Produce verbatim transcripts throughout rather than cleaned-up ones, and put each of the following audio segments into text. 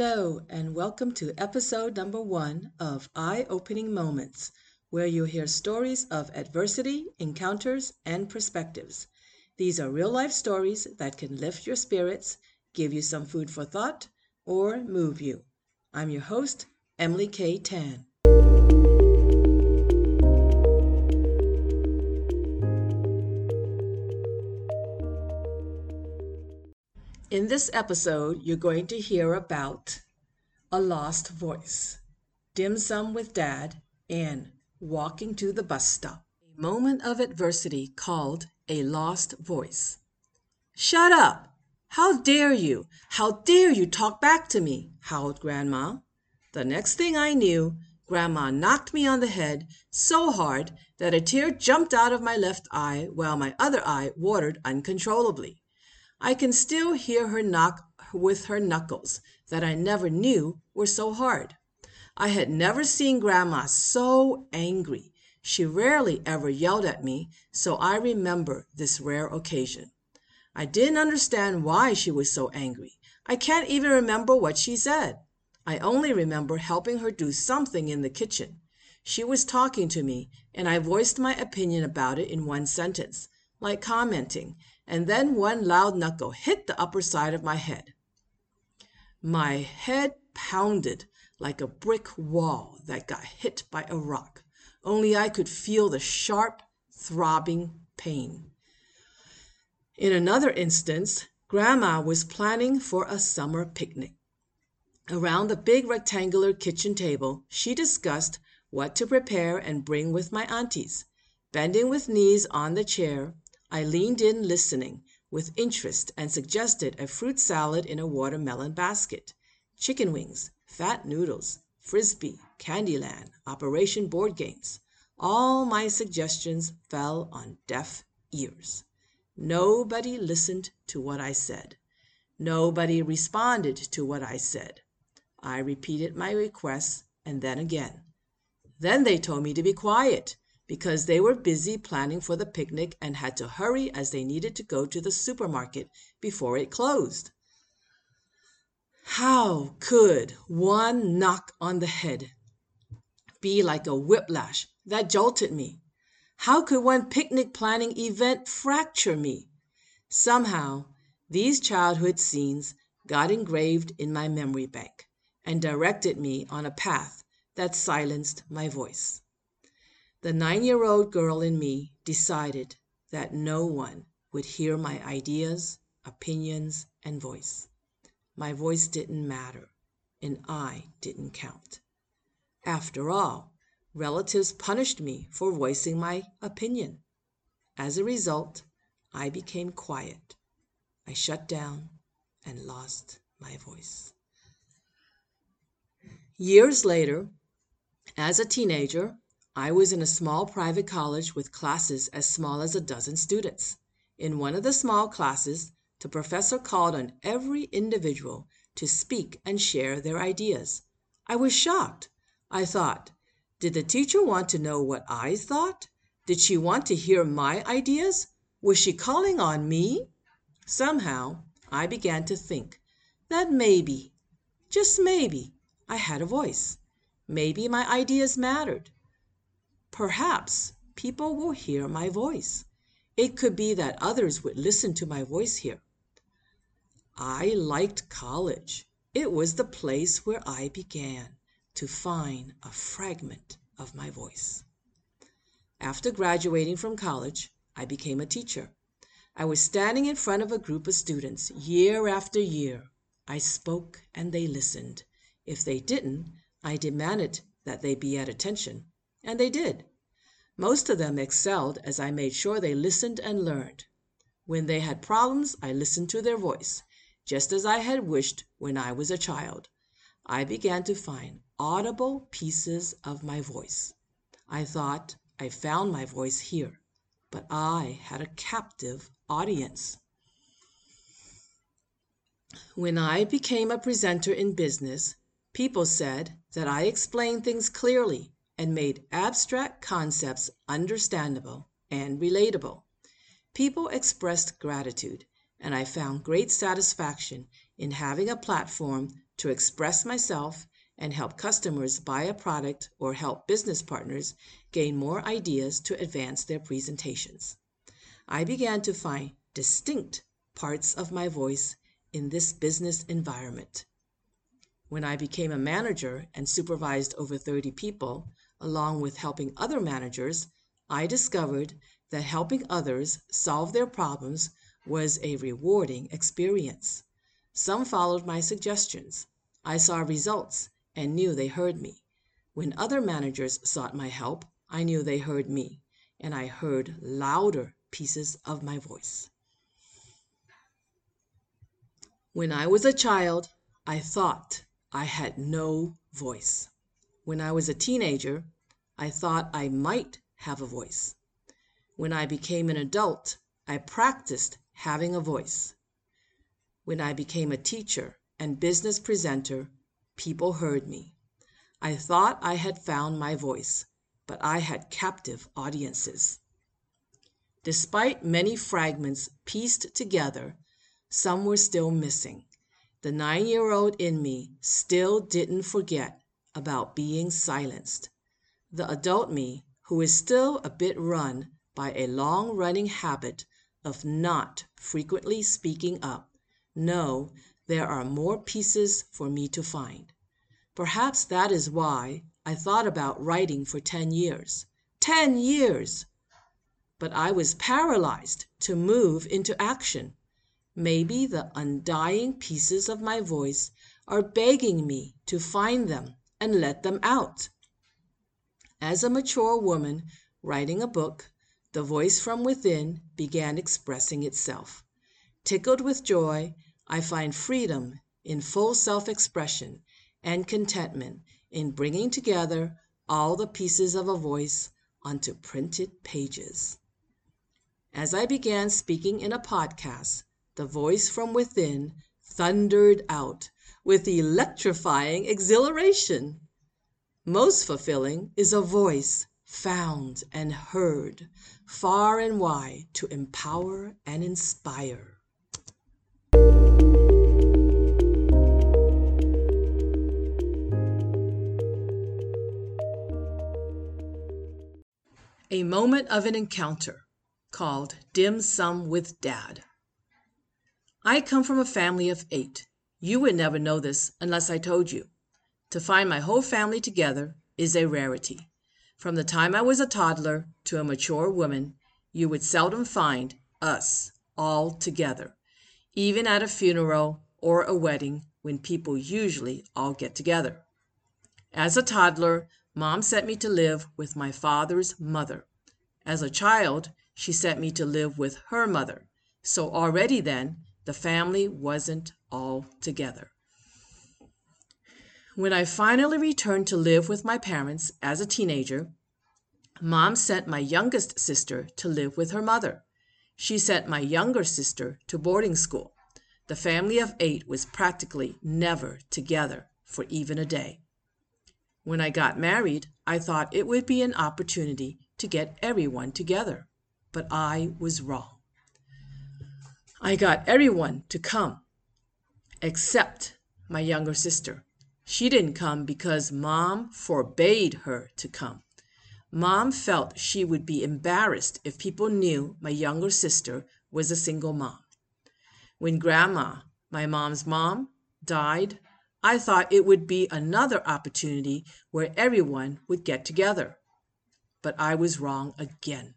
Hello, and welcome to episode number one of Eye-Opening Moments, where you hear stories of adversity, encounters, and perspectives. These are real-life stories that can lift your spirits, give you some food for thought, or move you. I'm your host, Emily Kay Tan. In this episode, you're going to hear about A Lost Voice, Dim Sum With Dad, and Walking to the Bus Stop. A moment of adversity called A Lost Voice. Shut up! How dare you? How dare you talk back to me? Howled Grandma. The next thing I knew, Grandma knocked me on the head so hard that a tear jumped out of my left eye while my other eye watered uncontrollably. I can still hear her knock with her knuckles that I never knew were so hard. I had never seen Grandma so angry. She rarely ever yelled at me, so I remember this rare occasion. I didn't understand why she was so angry. I can't even remember what she said. I only remember helping her do something in the kitchen. She was talking to me, and I voiced my opinion about it in one sentence, like commenting, and then one loud knuckle hit the upper side of my head. My head pounded like a brick wall that got hit by a rock, only I could feel the sharp, throbbing pain. In another instance, Grandma was planning for a summer picnic. Around the big rectangular kitchen table, she discussed what to prepare and bring with my aunties. Bending with knees on the chair, I leaned in listening with interest and suggested a fruit salad in a watermelon basket, chicken wings, fat noodles, frisbee, Candyland, Operation Board Games. All my suggestions fell on deaf ears. Nobody listened to what I said. Nobody responded to what I said. I repeated my requests and then again. Then they told me to be quiet, because they were busy planning for the picnic and had to hurry as they needed to go to the supermarket before it closed. How could one knock on the head be like a whiplash that jolted me? How could one picnic planning event fracture me? Somehow, these childhood scenes got engraved in my memory bank and directed me on a path that silenced my voice. The nine-year-old girl in me decided that no one would hear my ideas, opinions, and voice. My voice didn't matter, and I didn't count. After all, relatives punished me for voicing my opinion. As a result, I became quiet. I shut down and lost my voice. Years later, as a teenager, I was in a small private college with classes as small as a dozen students. In one of the small classes, the professor called on every individual to speak and share their ideas. I was shocked. I thought, did the teacher want to know what I thought? Did she want to hear my ideas? Was she calling on me? Somehow, I began to think that maybe, just maybe, I had a voice. Maybe my ideas mattered. Perhaps people will hear my voice. It could be that others would listen to my voice here. I liked college. It was the place where I began to find a fragment of my voice. After graduating from college, I became a teacher. I was standing in front of a group of students year after year. I spoke and they listened. If they didn't, I demanded that they be at attention. And they did. Most of them excelled as I made sure they listened and learned. When they had problems, I listened to their voice, just as I had wished when I was a child. I began to find audible pieces of my voice. I thought I found my voice here, but I had a captive audience. When I became a presenter in business, people said that I explained things clearly and made abstract concepts understandable and relatable. People expressed gratitude, and I found great satisfaction in having a platform to express myself and help customers buy a product or help business partners gain more ideas to advance their presentations. I began to find distinct parts of my voice in this business environment. When I became a manager and supervised over thirty people, along with helping other managers, I discovered that helping others solve their problems was a rewarding experience. Some followed my suggestions. I saw results and knew they heard me. When other managers sought my help, I knew they heard me, and I heard louder pieces of my voice. When I was a child, I thought I had no voice. When I was a teenager, I thought I might have a voice. When I became an adult, I practiced having a voice. When I became a teacher and business presenter, people heard me. I thought I had found my voice, but I had captive audiences. Despite many fragments pieced together, some were still missing. The nine-year-old in me still didn't forget about being silenced. The adult me, who is still a bit run by a long-running habit of not frequently speaking up, know there are more pieces for me to find. Perhaps that is why I thought about writing for ten years. Ten years! But I was paralyzed to move into action. Maybe the undying pieces of my voice are begging me to find them and let them out. As a mature woman writing a book, the voice from within began expressing itself. Tickled with joy, I find freedom in full self-expression and contentment in bringing together all the pieces of a voice onto printed pages. As I began speaking in a podcast, the voice from within thundered out with electrifying exhilaration. Most fulfilling is a voice found and heard far and wide to empower and inspire. A moment of an encounter called Dim Sum with Dad. I come from a family of eight. You would never know this unless I told you. To find my whole family together is a rarity. From the time I was a toddler to a mature woman, you would seldom find us all together, even at a funeral or a wedding when people usually all get together. As a toddler, Mom sent me to live with my father's mother. As a child, she sent me to live with her mother. So already then, the family wasn't all together. When I finally returned to live with my parents as a teenager, Mom sent my youngest sister to live with her mother. She sent my younger sister to boarding school. The family of eight was practically never together for even a day. When I got married, I thought it would be an opportunity to get everyone together, but I was wrong. I got everyone to come, except my younger sister. She didn't come because Mom forbade her to come. Mom felt she would be embarrassed if people knew my younger sister was a single mom. When Grandma, my mom's mom, died, I thought it would be another opportunity where everyone would get together. But I was wrong again.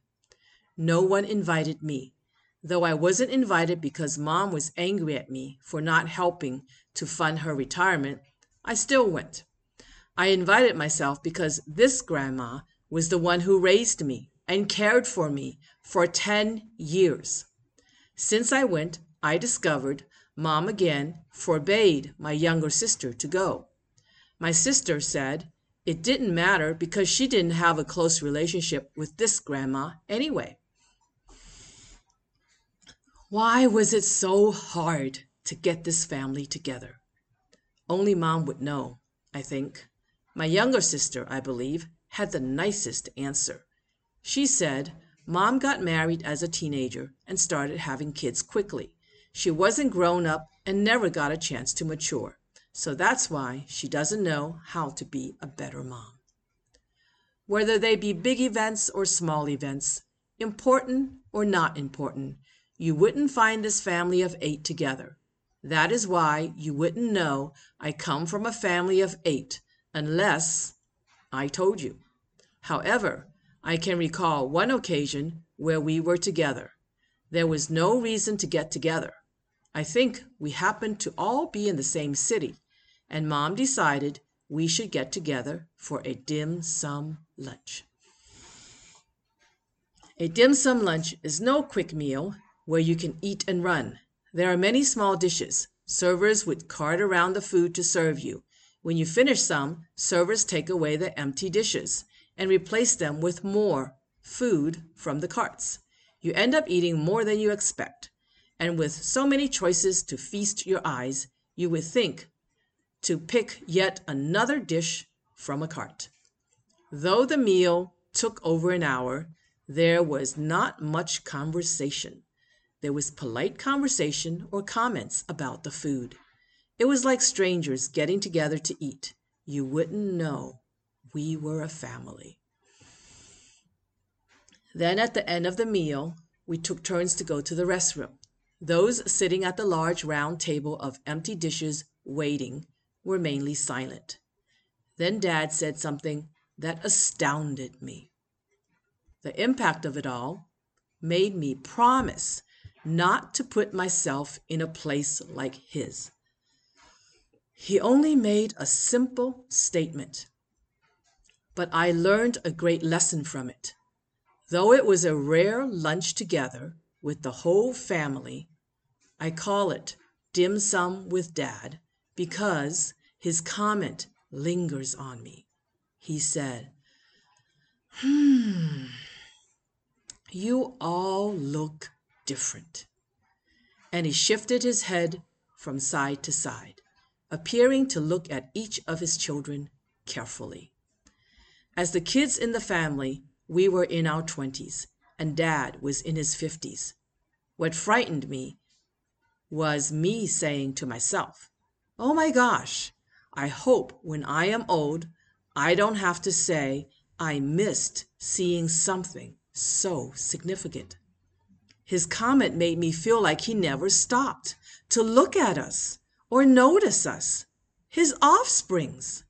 No one invited me. Though I wasn't invited because Mom was angry at me for not helping to fund her retirement, I still went. I invited myself because this grandma was the one who raised me and cared for me for ten years. Since I went, I discovered Mom again forbade my younger sister to go. My sister said it didn't matter because she didn't have a close relationship with this grandma anyway. Why was it so hard to get this family together? Only Mom would know, I think. My younger sister, I believe, had the nicest answer. She said Mom got married as a teenager and started having kids quickly. She wasn't grown up and never got a chance to mature. So that's why she doesn't know how to be a better mom. Whether they be big events or small events, important or not important, you wouldn't find this family of eight together. That is why you wouldn't know I come from a family of eight unless I told you. However, I can recall one occasion where we were together. There was no reason to get together. I think we happened to all be in the same city, and Mom decided we should get together for a dim sum lunch. A dim sum lunch is no quick meal where you can eat and run. There are many small dishes. Servers would cart around the food to serve you. When you finish some, servers take away the empty dishes and replace them with more food from the carts. You end up eating more than you expect. And with so many choices to feast your eyes, you would think to pick yet another dish from a cart. Though the meal took over an hour, there was not much conversation. There was polite conversation or comments about the food. It was like strangers getting together to eat. You wouldn't know we were a family. Then at the end of the meal, we took turns to go to the restroom. Those sitting at the large round table of empty dishes waiting were mainly silent. Then Dad said something that astounded me. The impact of it all made me promise not to put myself in a place like his. He only made a simple statement, but I learned a great lesson from it. Though it was a rare lunch together with the whole family, I call it Dim Sum with Dad because his comment lingers on me. He said, Hmm, you all look different. And he shifted his head from side to side, appearing to look at each of his children carefully. As the kids in the family, we were in our twenties, and Dad was in his fifties. What frightened me was me saying to myself, oh my gosh, I hope when I am old, I don't have to say I missed seeing something so significant. His comment made me feel like he never stopped to look at us or notice us, his offsprings.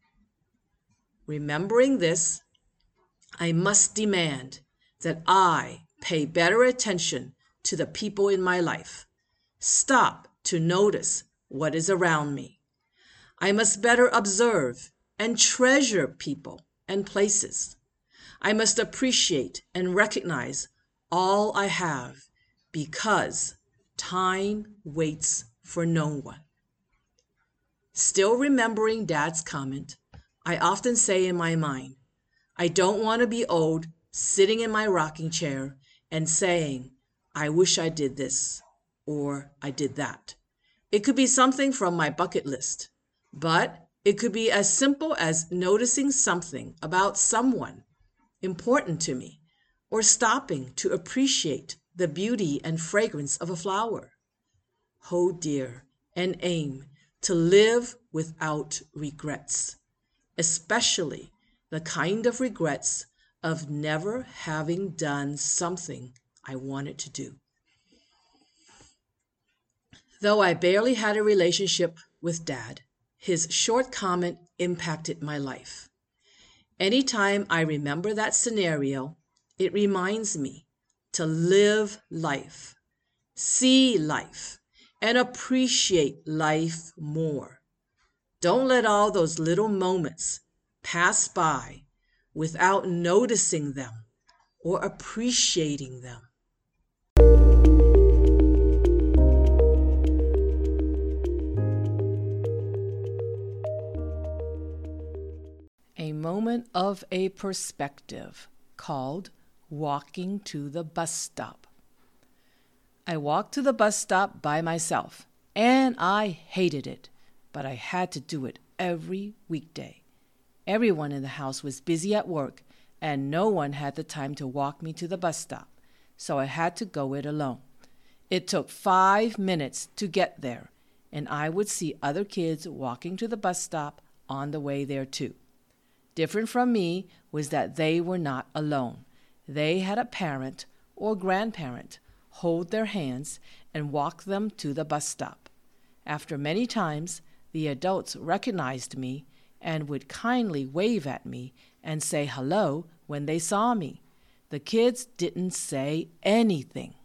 Remembering this, I must demand that I pay better attention to the people in my life. Stop to notice what is around me. I must better observe and treasure people and places. I must appreciate and recognize all I have because time waits for no one. Still remembering Dad's comment, I often say in my mind, I don't want to be old, sitting in my rocking chair and saying, I wish I did this or I did that. It could be something from my bucket list, but it could be as simple as noticing something about someone important to me or stopping to appreciate the beauty and fragrance of a flower. Hold dear and aim to live without regrets, especially the kind of regrets of never having done something I wanted to do. Though I barely had a relationship with Dad, his short comment impacted my life. Anytime I remember that scenario, it reminds me to live life, see life, and appreciate life more. Don't let all those little moments pass by without noticing them or appreciating them. A moment of a perspective called Walking to the Bus Stop. I walked to the bus stop by myself, and I hated it, but I had to do it every weekday. Everyone in the house was busy at work, and no one had the time to walk me to the bus stop, so I had to go it alone. It took five minutes to get there, and I would see other kids walking to the bus stop on the way there too. Different from me was that they were not alone. They had a parent or grandparent hold their hands and walk them to the bus stop. After many times, the adults recognized me and would kindly wave at me and say hello when they saw me. The kids didn't say anything.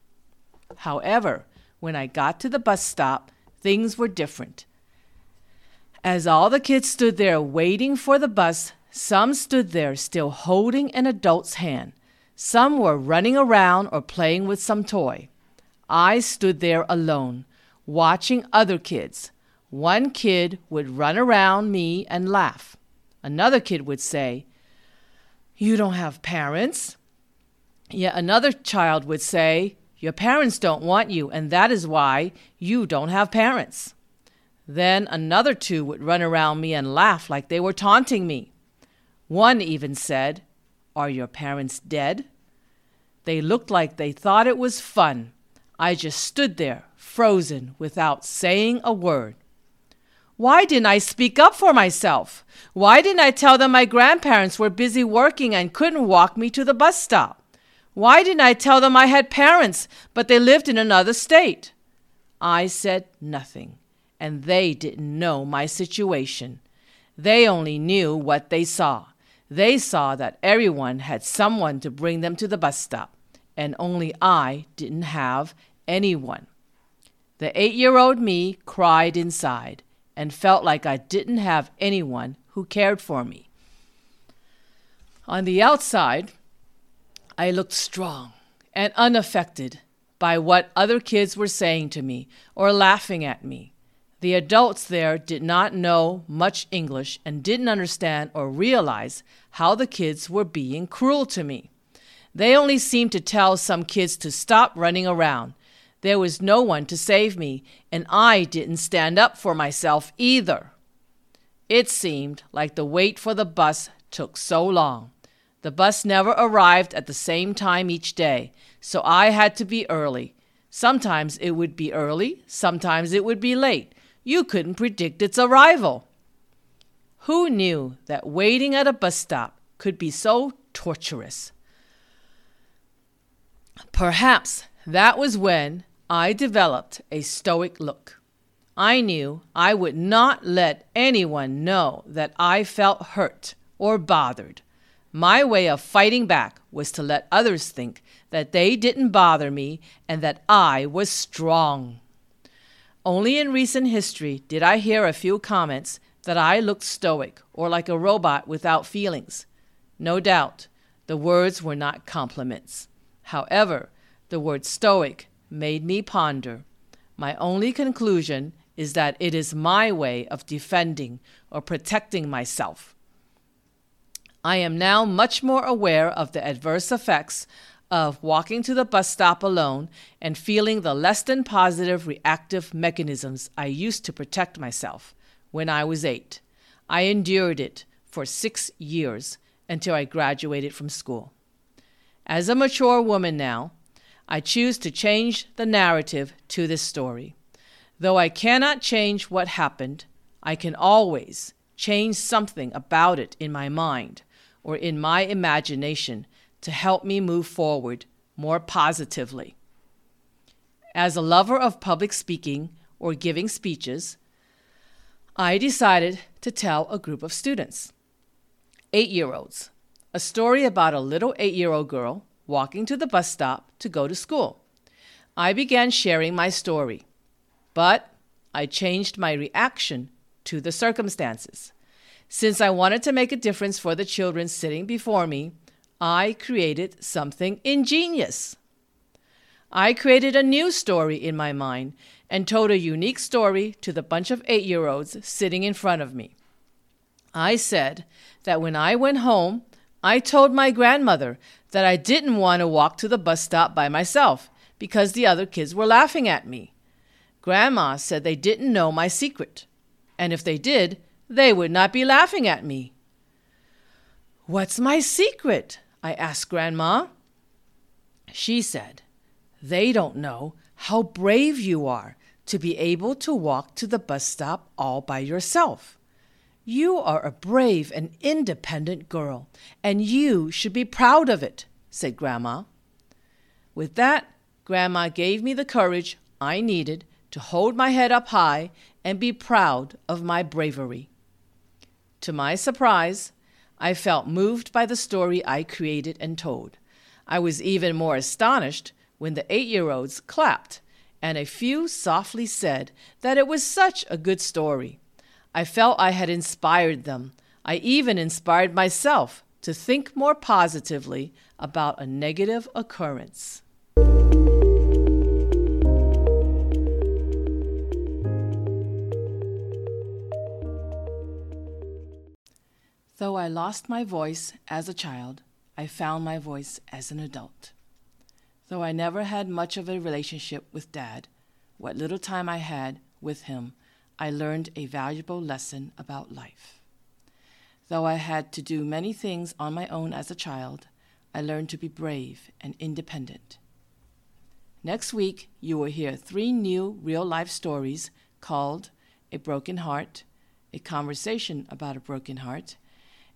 However, when I got to the bus stop, things were different. As all the kids stood there waiting for the bus, some stood there still holding an adult's hand. Some were running around or playing with some toy. I stood there alone, watching other kids. One kid would run around me and laugh. Another kid would say, "You don't have parents." Yet another child would say, "Your parents don't want you, and that is why you don't have parents." Then another two would run around me and laugh like they were taunting me. One even said, "Are your parents dead?" They looked like they thought it was fun. I just stood there, frozen, without saying a word. Why didn't I speak up for myself? Why didn't I tell them my grandparents were busy working and couldn't walk me to the bus stop? Why didn't I tell them I had parents, but they lived in another state? I said nothing, and they didn't know my situation. They only knew what they saw. They saw that everyone had someone to bring them to the bus stop, and only I didn't have anyone. The eight-year-old me cried inside and felt like I didn't have anyone who cared for me. On the outside, I looked strong and unaffected by what other kids were saying to me or laughing at me. The adults there did not know much English and didn't understand or realize how the kids were being cruel to me. They only seemed to tell some kids to stop running around. There was no one to save me, and I didn't stand up for myself either. It seemed like the wait for the bus took so long. The bus never arrived at the same time each day, so I had to be early. Sometimes it would be early, sometimes it would be late. You couldn't predict its arrival. Who knew that waiting at a bus stop could be so torturous? Perhaps that was when I developed a stoic look. I knew I would not let anyone know that I felt hurt or bothered. My way of fighting back was to let others think that they didn't bother me and that I was strong. Only in recent history did I hear a few comments that I looked stoic or like a robot without feelings. No doubt, the words were not compliments. However, the word stoic made me ponder. My only conclusion is that it is my way of defending or protecting myself. I am now much more aware of the adverse effects of walking to the bus stop alone and feeling the less than positive reactive mechanisms I used to protect myself when I was eight. I endured it for six years until I graduated from school. As a mature woman now, I choose to change the narrative to this story. Though I cannot change what happened, I can always change something about it in my mind or in my imagination to help me move forward more positively. As a lover of public speaking or giving speeches, I decided to tell a group of students, eight-year-olds, a story about a little eight-year-old girl walking to the bus stop to go to school. I began sharing my story, but I changed my reaction to the circumstances. Since I wanted to make a difference for the children sitting before me, I created something ingenious. I created a new story in my mind and told a unique story to the bunch of eight-year-olds sitting in front of me. I said that when I went home, I told my grandmother that I didn't want to walk to the bus stop by myself because the other kids were laughing at me. Grandma said they didn't know my secret, and if they did, they would not be laughing at me. "What's my secret?" I asked Grandma. She said, "They don't know how brave you are to be able to walk to the bus stop all by yourself. You are a brave and independent girl, and you should be proud of it, said Grandma. With that, Grandma gave me the courage I needed to hold my head up high and be proud of my bravery. To my surprise, I felt moved by the story I created and told. I was even more astonished when the eight-year-olds clapped and a few softly said that it was such a good story. I felt I had inspired them. I even inspired myself to think more positively about a negative occurrence. Though I lost my voice as a child, I found my voice as an adult. Though I never had much of a relationship with Dad, what little time I had with him, I learned a valuable lesson about life. Though I had to do many things on my own as a child, I learned to be brave and independent. Next week, you will hear three new real-life stories called A Broken Heart, A Conversation About a Broken Heart,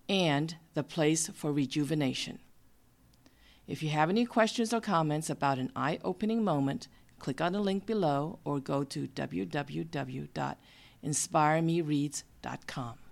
and The Place for Rejuvenation. If you have any questions or comments about an eye-opening moment, click on the link below or go to w w w dot inspire me reads dot com.